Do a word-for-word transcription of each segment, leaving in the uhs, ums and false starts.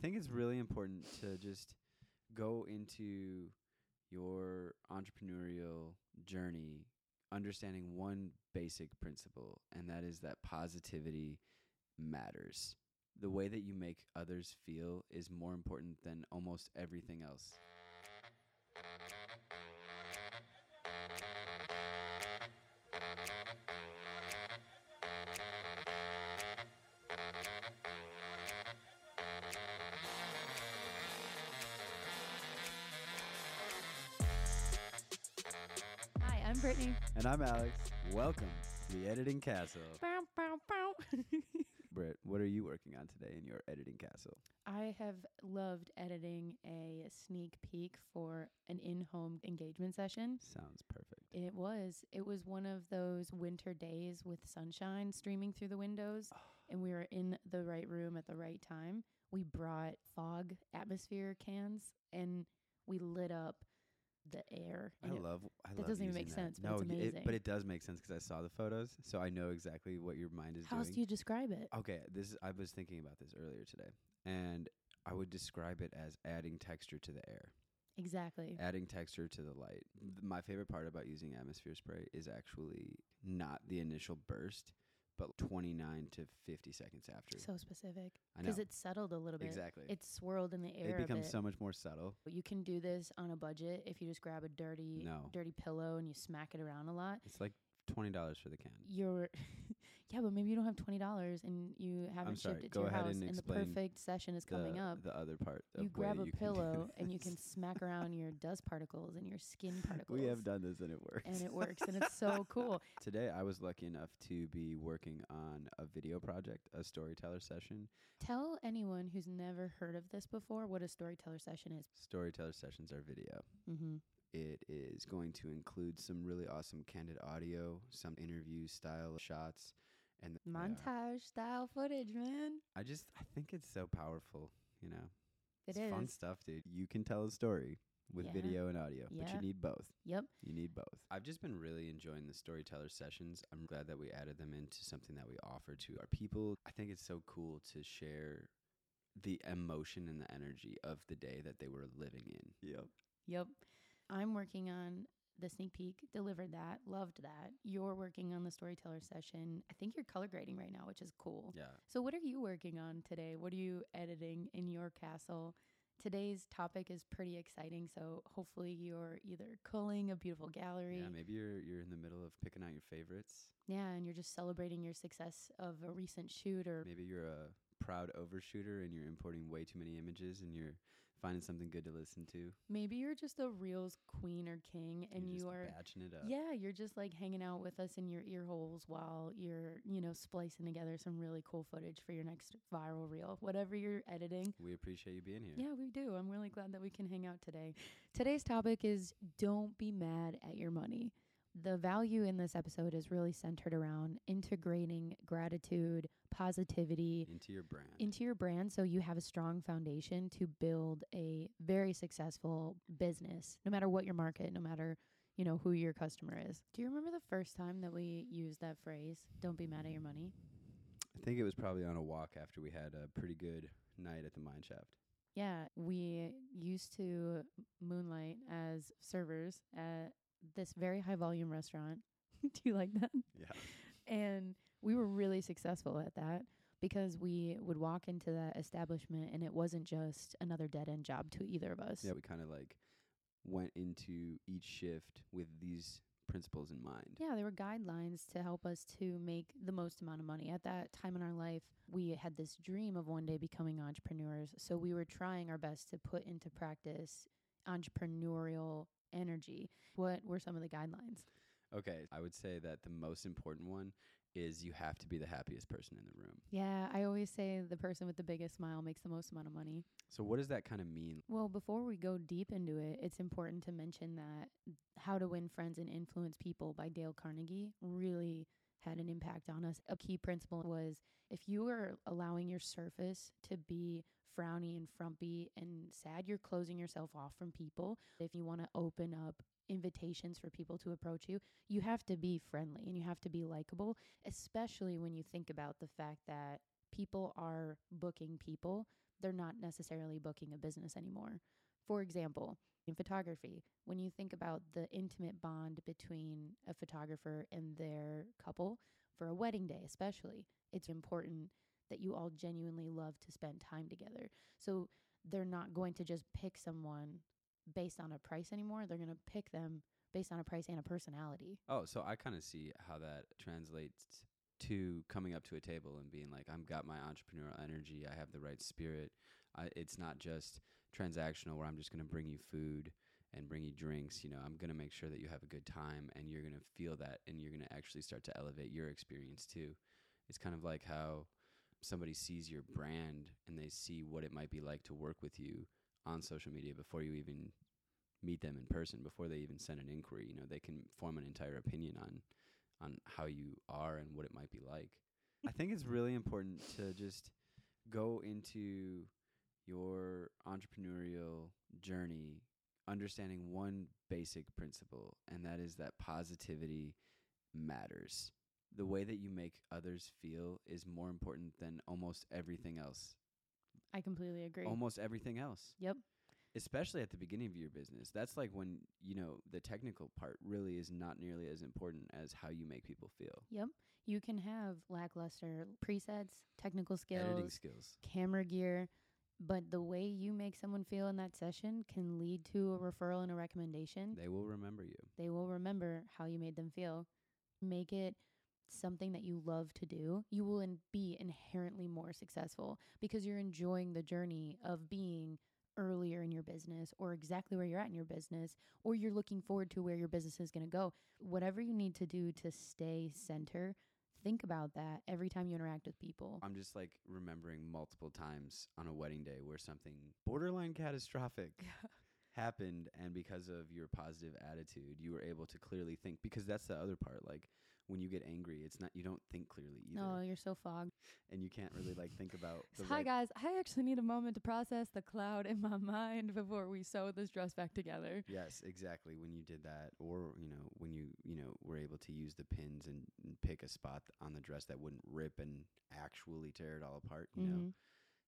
think it's really important to just go into your entrepreneurial journey understanding one basic principle, and that is that positivity matters. The way that you make others feel is more important than almost everything else. Brittany. And I'm Alex. Welcome to the Editing Castle. Bow, bow, bow. Britt, what are you working on today in your editing castle? I have loved editing a sneak peek for an in-home engagement session. Sounds perfect. It was. It was one of those winter days with sunshine streaming through the windows, and we were in the right room at the right time. We brought fog atmosphere cans, and we lit up the air. I love it. I that love doesn't even make that. sense, but no, it's amazing. It, but it does make sense because I saw the photos, so I know exactly what your mind is How doing. How else do you describe it? Okay, this is, I was thinking about this earlier today, and I would describe it as adding texture to the air. Exactly. Adding texture to the light. My favorite part about using atmosphere spray is actually not the initial burst, but twenty-nine to fifty seconds after. So specific. I know. Because it's settled a little bit. Exactly. It's swirled in the air. It becomes a bit. So much more subtle. You can do this on a budget if you just grab a dirty no. dirty pillow and you smack it around a lot. It's like twenty dollars for the can. You're, yeah, but maybe you don't have twenty dollars and you haven't sorry, shipped it to your house and, and the perfect session is the, coming up. The other part. Of you grab a you pillow and you can smack around your dust particles and your skin particles. We have done this and it works. And it works and it's so cool. Today I was lucky enough to be working on a video project, a storyteller session. Tell anyone who's never heard of this before what a storyteller session is. Storyteller sessions are video. Mm-hmm. It is going to include some really awesome candid audio, some interview style shots, and montage yeah. style footage, man. I just, I think it's so powerful, you know. It it's is. fun stuff, dude. You can tell a story with yeah. video and audio, yeah. but you need both. Yep. You need both. I've just been really enjoying the storyteller sessions. I'm glad that we added them into something that we offer to our people. I think it's so cool to share the emotion and the energy of the day that they were living in. Yep. Yep. I'm working on the sneak peek, delivered that, loved that. You're working on the storyteller session. I think you're color grading right now, which is cool. Yeah. So what are you working on today? What are you editing in your castle? Today's topic is pretty exciting, so hopefully you're either culling a beautiful gallery. Yeah, maybe you're you're in the middle of picking out your favorites. Yeah, and you're just celebrating your success of a recent shoot, or maybe you're a proud overshooter and you're importing way too many images and you're finding something good to listen to. Maybe you're just a reels queen or king and you're you are batching it up. Yeah, you're just like hanging out with us in your ear holes while you're, you know, splicing together some really cool footage for your next viral reel. Whatever you're editing. We appreciate you being here. Yeah, we do. I'm really glad that we can hang out today. Today's topic is don't be mad at your money. The value in this episode is really centered around integrating gratitude, positivity into your brand, into your brand. So you have a strong foundation to build a very successful business, no matter what your market, no matter, you know, who your customer is. Do you remember the first time that we used that phrase? Don't be mad at your money. I think it was probably on a walk after we had a pretty good night at the Mineshaft. Yeah. We used to moonlight as servers at this very high volume restaurant. Do you like that? Yeah. And we were really successful at that because we would walk into that establishment and it wasn't just another dead end job to either of us. Yeah, we kind of like went into each shift with these principles in mind. Yeah, there were guidelines to help us to make the most amount of money. At that time in our life, we had this dream of one day becoming entrepreneurs. So we were trying our best to put into practice entrepreneurial energy. What were some of the guidelines? Okay, I would say that the most important one is you have to be the happiest person in the room. Yeah, I always say the person with the biggest smile makes the most amount of money. So what does that kind of mean? Well, before we go deep into it, it's important to mention that How to Win Friends and Influence People by Dale Carnegie really had an impact on us. A key principle was if you are allowing your surface to be frowny and frumpy and sad, you're closing yourself off from people. If you want to open up invitations for people to approach you, you have to be friendly and you have to be likable, especially when you think about the fact that people are booking people they're not necessarily booking a business anymore. For example, in photography, when you think about the intimate bond between a photographer and their couple for a wedding day, especially, it's important that you all genuinely love to spend time together. So they're not going to just pick someone based on a price anymore. They're going to pick them based on a price and a personality. Oh, so I kind of see how that translates to coming up to a table and being like, I've got my entrepreneurial energy. I have the right spirit. I, it's not just transactional where I'm just going to bring you food and bring you drinks. You know, I'm going to make sure that you have a good time and you're going to feel that and you're going to actually start to elevate your experience too. It's kind of like how somebody sees your brand and they see what it might be like to work with you on social media before you even meet them in person, before they even send an inquiry. You know, they can form an entire opinion on on how you are and what it might be like. I think it's really important to just go into your entrepreneurial journey understanding one basic principle, and that is that positivity matters. The way that you make others feel is more important than almost everything else. I completely agree. Almost everything else. Yep. Especially at the beginning of your business. That's like when, you know, the technical part really is not nearly as important as how you make people feel. Yep. You can have lackluster presets, technical skills, editing skills, camera gear, but the way you make someone feel in that session can lead to a referral and a recommendation. They will remember you. They will remember how you made them feel. Make it something that you love to do. You will in- be inherently more successful because you're enjoying the journey of being earlier in your business or exactly where you're at in your business, or you're looking forward to where your business is going to go. Whatever you need to do to stay center, think about that every time you interact with people. I'm just like remembering multiple times on a wedding day where something borderline catastrophic happened, and because of your positive attitude, you were able to clearly think, because that's the other part. Like when you get angry, it's not, you don't think clearly either. No, you're so fogged. And you can't really like think about. The Hi right guys, I actually need a moment to process the cloud in my mind before we sew this dress back together. Yes, exactly. When you did that, or, you know, when you, you know, were able to use the pins and, and pick a spot on the dress that wouldn't rip and actually tear it all apart, you mm-hmm. know?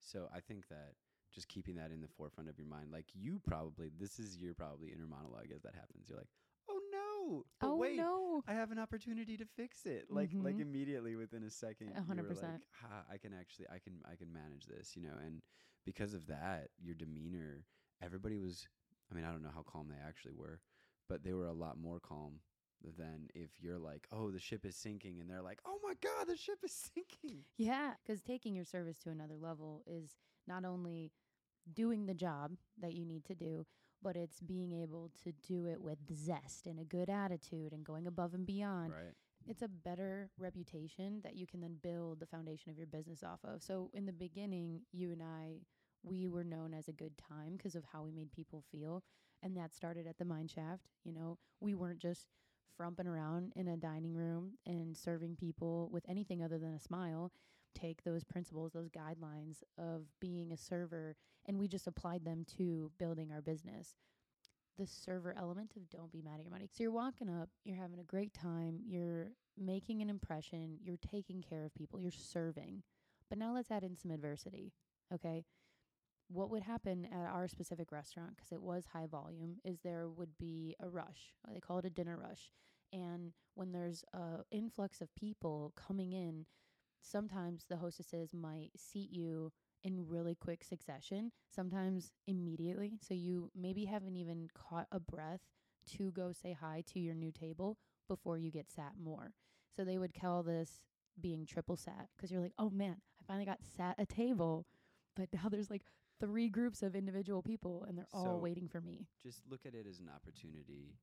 So I think that just keeping that in the forefront of your mind. Like you probably, this is your probably inner monologue as that happens. You're like, oh no, oh wait, no. I have an opportunity to fix it. Like, mm-hmm. like immediately within a second, one hundred percent. You were like, ah, I can actually, I can, I can manage this, you know? And because of that, your demeanor, everybody was, I mean, I don't know how calm they actually were, but they were a lot more calm than if you're like, oh, the ship is sinking. And they're like, oh my God, the ship is sinking. Yeah. Because taking your service to another level is not only doing the job that you need to do, but it's being able to do it with zest and a good attitude and going above and beyond. Right. It's a better reputation that you can then build the foundation of your business off of. So in the beginning, you and I, we were known as a good time because of how we made people feel. And that started at the Mineshaft. You know, we weren't just frumping around in a dining room and serving people with anything other than a smile. Take those principles, those guidelines of being a server, and we just applied them to building our business. The server element of don't be mad at your money. So you're walking up, you're having a great time, you're making an impression, you're taking care of people, you're serving. But now let's add in some adversity, okay? What would happen at our specific restaurant, because it was high volume, is there would be a rush. They call it a dinner rush. And when there's an influx of people coming in, sometimes the hostesses might seat you in really quick succession, sometimes immediately. So you maybe haven't even caught a breath to go say hi to your new table before you get sat more. So they would call this being triple sat, because you're like, oh man, I finally got sat a table. But now there's like three groups of individual people, and they're so all waiting for me. Just look at it as an opportunity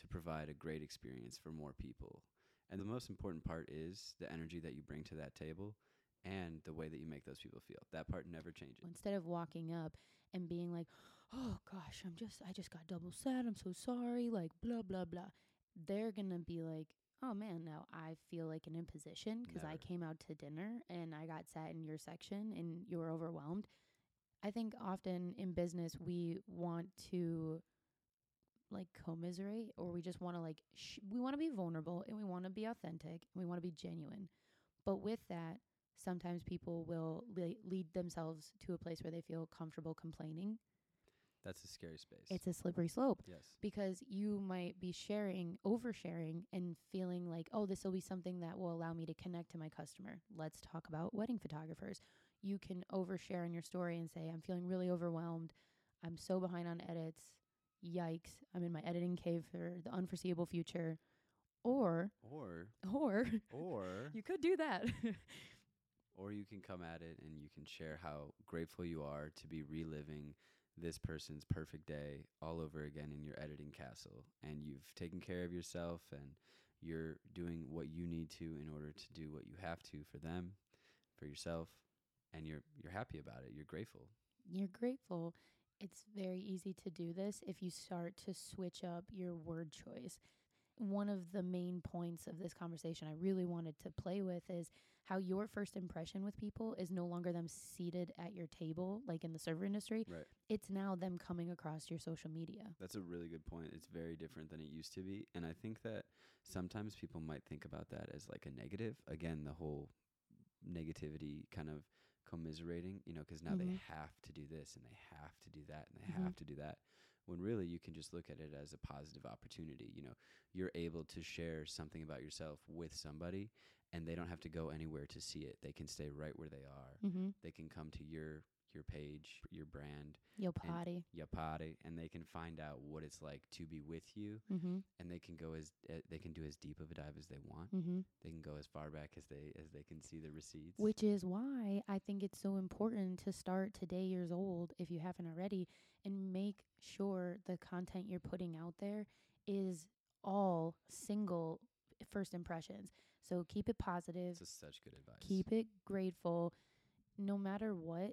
to provide a great experience for more people. And the most important part is the energy that you bring to that table and the way that you make those people feel. That part never changes. Instead of walking up and being like, oh gosh, I'm just, I just got double sad. I'm so sorry. Like blah, blah, blah. They're going to be like, oh man, now I feel like an imposition because I came out to dinner and I got sat in your section and you were overwhelmed. I think often in business, we want to like commiserate, or we just want to like, sh- we want to be vulnerable and we want to be authentic and we want to be genuine. But with that, sometimes people will le- lead themselves to a place where they feel comfortable complaining. That's a scary space. It's a slippery slope. Yes. Because you might be sharing, oversharing, and feeling like, oh, this will be something that will allow me to connect to my customer. Let's talk about wedding photographers. You can overshare in your story and say, I'm feeling really overwhelmed. I'm so behind on edits. Yikes. I'm in my editing cave for the unforeseeable future. Or. Or. Or. Or. You could do that. Or you can come at it and you can share how grateful you are to be reliving this person's perfect day all over again in your editing castle, and you've taken care of yourself and you're doing what you need to in order to do what you have to for them, for yourself, and you're you're happy about it. You're grateful. You're grateful. It's very easy to do this if you start to switch up your word choice. One of the main points of this conversation I really wanted to play with is how your first impression with people is no longer them seated at your table, like in the server industry. Right. It's now them coming across your social media. That's a really good point. It's very different than it used to be. And I think that sometimes people might think about that as like a negative. Again, the whole negativity kind of commiserating, you know, because now mm-hmm. they have to do this and they have to do that and they mm-hmm. have to do that. When really you can just look at it as a positive opportunity. You know, you're able to share something about yourself with somebody and they don't have to go anywhere to see it. They can stay right where they are. Mm-hmm. They can come to your your page, your brand, your party, your party, and they can find out what it's like to be with you. Mm-hmm. And they can go as uh, they can do as deep of a dive as they want. Mm-hmm. They can go as far back as they as they can see the receipts. Which is why I think it's so important to start today, years old, if you haven't already, and make sure the content you're putting out there is all single first impressions. So keep it positive. This is such good advice. Keep it grateful. No matter what,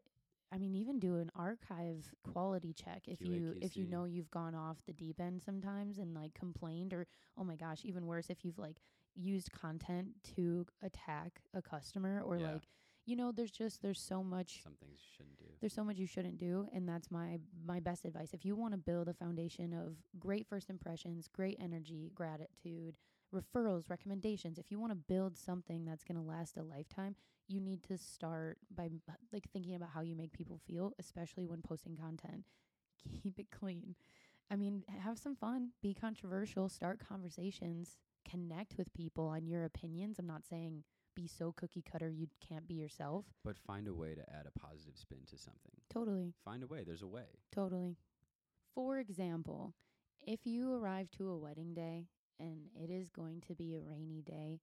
I mean, even do an archive quality check if you if you know you've gone off the deep end sometimes and like complained, or oh my gosh, even worse if you've like used content to attack a customer or yeah. like, you know, there's just, there's so much. Some things you shouldn't do. There's so much you shouldn't do. And that's my, my best advice. If you want to build a foundation of great first impressions, great energy, gratitude, referrals, recommendations, if you want to build something that's going to last a lifetime, you need to start by like thinking about how you make people feel, especially when posting content. Keep it clean. I mean, have some fun, be controversial, start conversations, connect with people on your opinions. I'm not saying be so cookie cutter you can't be yourself, but find a way to add a positive spin to something. Totally. Find a way. There's a way. Totally. For example, if you arrive to a wedding day and it is going to be a rainy day,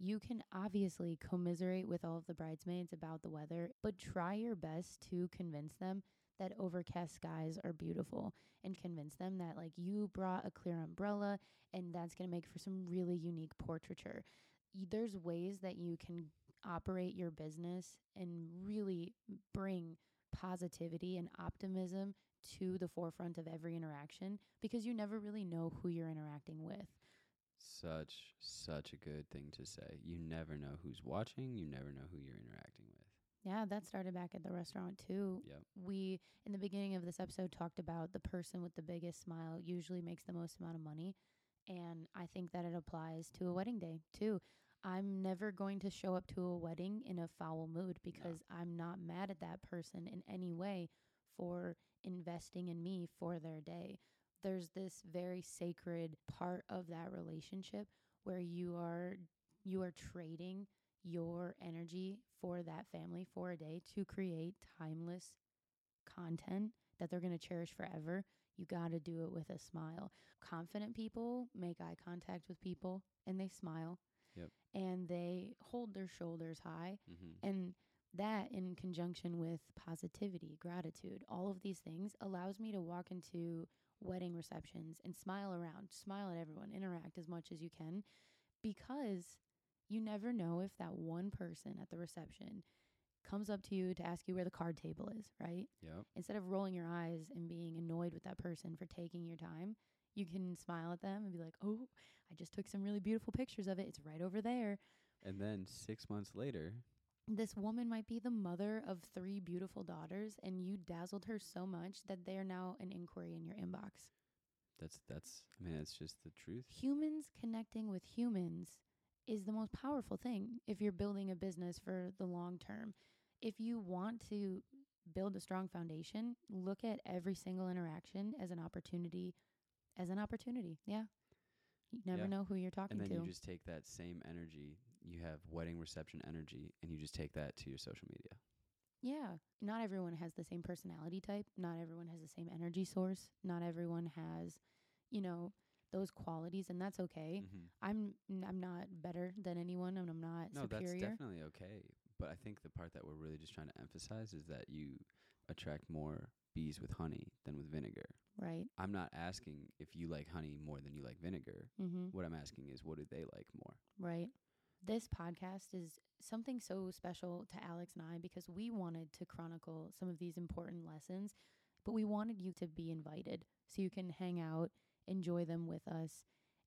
you can obviously commiserate with all of the bridesmaids about the weather, but try your best to convince them that overcast skies are beautiful, and convince them that like you brought a clear umbrella and that's going to make for some really unique portraiture. There's ways that you can operate your business and really bring positivity and optimism to the forefront of every interaction, because you never really know who you're interacting with. Such, such a good thing to say. You never know who's watching. You never know who you're interacting with. Yeah, that started back at the restaurant too. Yep. We, in the beginning of this episode, talked about the person with the biggest smile usually makes the most amount of money. And I think that it applies to a wedding day too. I'm never going to show up to a wedding in a foul mood, because no. I'm not mad at that person in any way for investing in me for their day. There's this very sacred part of that relationship where you are you are trading your energy for that family for a day to create timeless content that they're going to cherish forever. You got to do it with a smile. Confident people make eye contact with people and they smile. Yep. And they hold their shoulders high. Mm-hmm. And that, in conjunction with positivity, gratitude, all of these things, allows me to walk into wedding receptions and smile around, smile at everyone, interact as much as you can, because you never know if that one person at the reception comes up to you to ask you where the card table is, right? Yeah. Instead of rolling your eyes and being annoyed with that person for taking your time, you can smile at them and be like, oh, I just took some really beautiful pictures of it. It's right over there. And then six months later, this woman might be the mother of three beautiful daughters, and you dazzled her so much that they are now an inquiry in your inbox. That's, that's, I mean, that's just the truth. Humans connecting with humans is the most powerful thing if you're building a business for the long term. If you want to build a strong foundation, look at every single interaction as an opportunity, as an opportunity. Yeah. You never yeah. know who you're talking to. And then to. you just take that same energy. You have wedding reception energy, and you just take that to your social media. Yeah. Not everyone has the same personality type. Not everyone has the same energy source. Not everyone has, you know, those qualities, and that's okay. Mm-hmm. I'm I'm not better than anyone, and I'm not no, superior. No, that's definitely okay. But I think the part that we're really just trying to emphasize is that you attract more bees with honey than with vinegar. Right. I'm not asking if you like honey more than you like vinegar. Mm-hmm. What I'm asking is, what do they like more? Right. This podcast is something so special to Alex and I because we wanted to chronicle some of these important lessons, but we wanted you to be invited so you can hang out, enjoy them with us,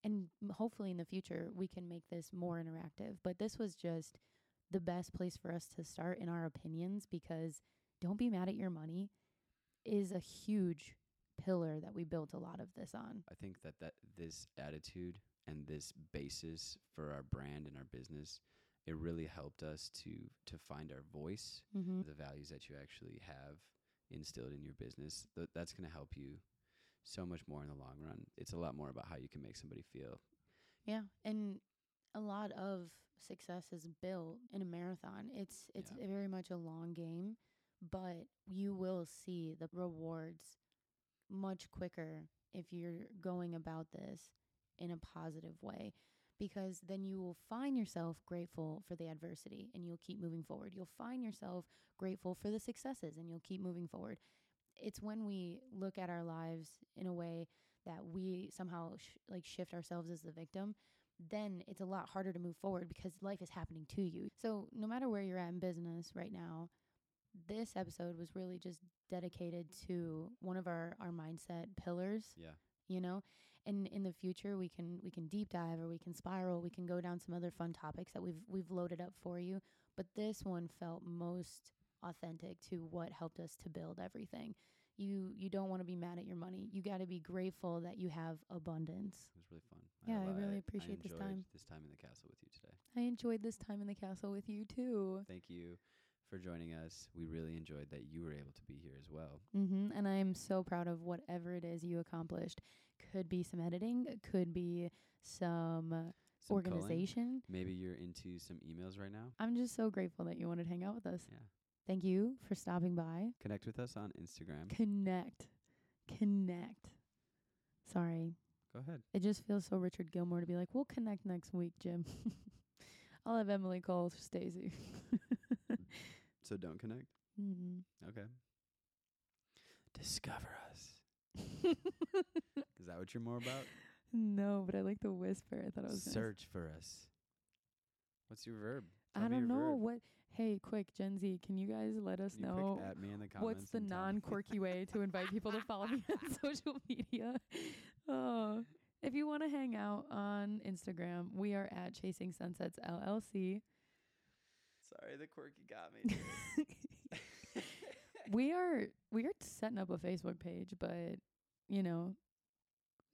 and hopefully in the future we can make this more interactive. But this was just the best place for us to start in our opinions, because don't be mad at your money is a huge pillar that we built a lot of this on. I think that, that this attitude and this basis for our brand and our business, it really helped us to to find our voice, mm-hmm. the values that you actually have instilled in your business. Th- that's going to help you so much more in the long run. It's a lot more about how you can make somebody feel. Yeah, and a lot of success is built in a marathon. It's it's yeah. very much a long game, but you will see the rewards much quicker if you're going about this in a positive way, because then you will find yourself grateful for the adversity and you'll keep moving forward. You'll find yourself grateful for the successes and you'll keep moving forward. It's when we look at our lives in a way that we somehow sh- like shift ourselves as the victim, then it's a lot harder to move forward because life is happening to you. So no matter where you're at in business right now, this episode was really just dedicated to one of our, our mindset pillars. Yeah. You know, and in the future we can we can deep dive, or we can spiral, we can go down some other fun topics that we've we've loaded up for you. But this one felt most authentic to what helped us to build everything. You you don't want to be mad at your money. You got to be grateful that you have abundance. It was really fun. I yeah, I really I, appreciate I this time. This time in the castle with you today. I enjoyed this time in the castle with you too. Thank you for joining us. We really enjoyed that you were able to be here as well. Mm-hmm. And I'm so proud of whatever it is you accomplished. Could be some editing, could be some, uh, some organization. Culling. Maybe you're into some emails right now. I'm just so grateful that you wanted to hang out with us. Yeah. Thank you for stopping by. Connect with us on Instagram. Connect. Connect. Sorry. Go ahead. It just feels so Richard Gilmore to be like, we'll connect next week, Jim. I'll have Emily call Stacey. So don't connect? Mm-hmm. Okay. Discover us. Is that what you're more about? No, but I like the whisper. I thought I was Search gonna... for us. What's your verb? Tell I don't know. Verb. What? Hey, quick, Gen Z, can you guys let us you know at me in the comments what's the non-quirky way to invite people to follow me on social media? Oh. If you want to hang out on Instagram, we are at Chasing Sunsets L L C. Sorry, the quirky got me. we are we are setting up a Facebook page, but you know,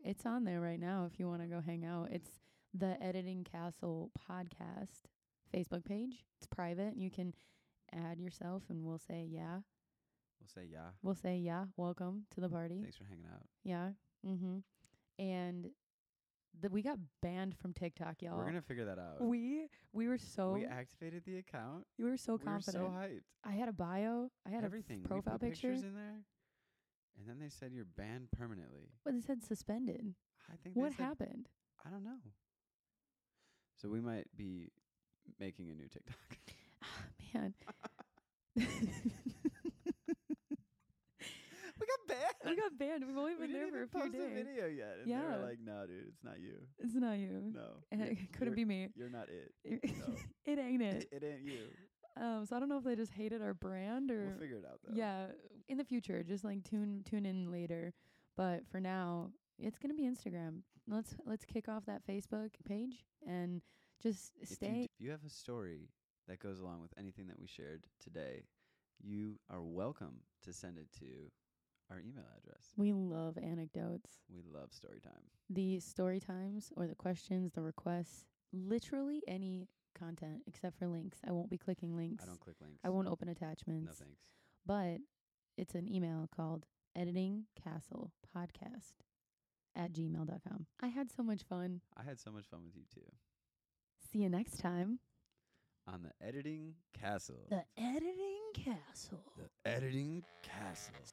it's on there right now if you want to go hang out. It's the Editing Castle podcast Facebook page. It's private. You can add yourself and we'll say yeah. We'll say yeah. We'll say yeah. Welcome to the party. Thanks for hanging out. Yeah. Mm-hmm. And the, we got banned from TikTok, y'all. We're going to figure that out. We we were so... We activated the account. You were so confident. We were so hyped. I had a bio. I had Everything. a f- profile picture. Pictures in there. And then they said you're banned permanently. Well, they said suspended. I think they What said, happened? I don't know. So we might be making a new TikTok. Oh, man. We got banned. We got banned. We've only been we there for a few days. We didn't post a video yet. And yeah. They were like, no, dude, it's not you. It's not you. No. And it couldn't be me. You're not it. No. It ain't it. it. It ain't you. Um. So I don't know if they just hated our brand or... We'll figure it out, though. Yeah. In the future, just like tune tune in later. But for now, it's going to be Instagram. Let's let's kick off that Facebook page and just stay. If you, if you have a story that goes along with anything that we shared today, you are welcome to send it to... our email address. We love anecdotes. We love story time. The story times or the questions, the requests, literally any content except for links. I won't be clicking links. I don't click links. I won't open attachments. No thanks. But it's an email called Editing Castle Podcast at gmail dot com. I had so much fun. I had so much fun with you too. See you next time. On the Editing Castle. The Editing Castle. The Editing Castle.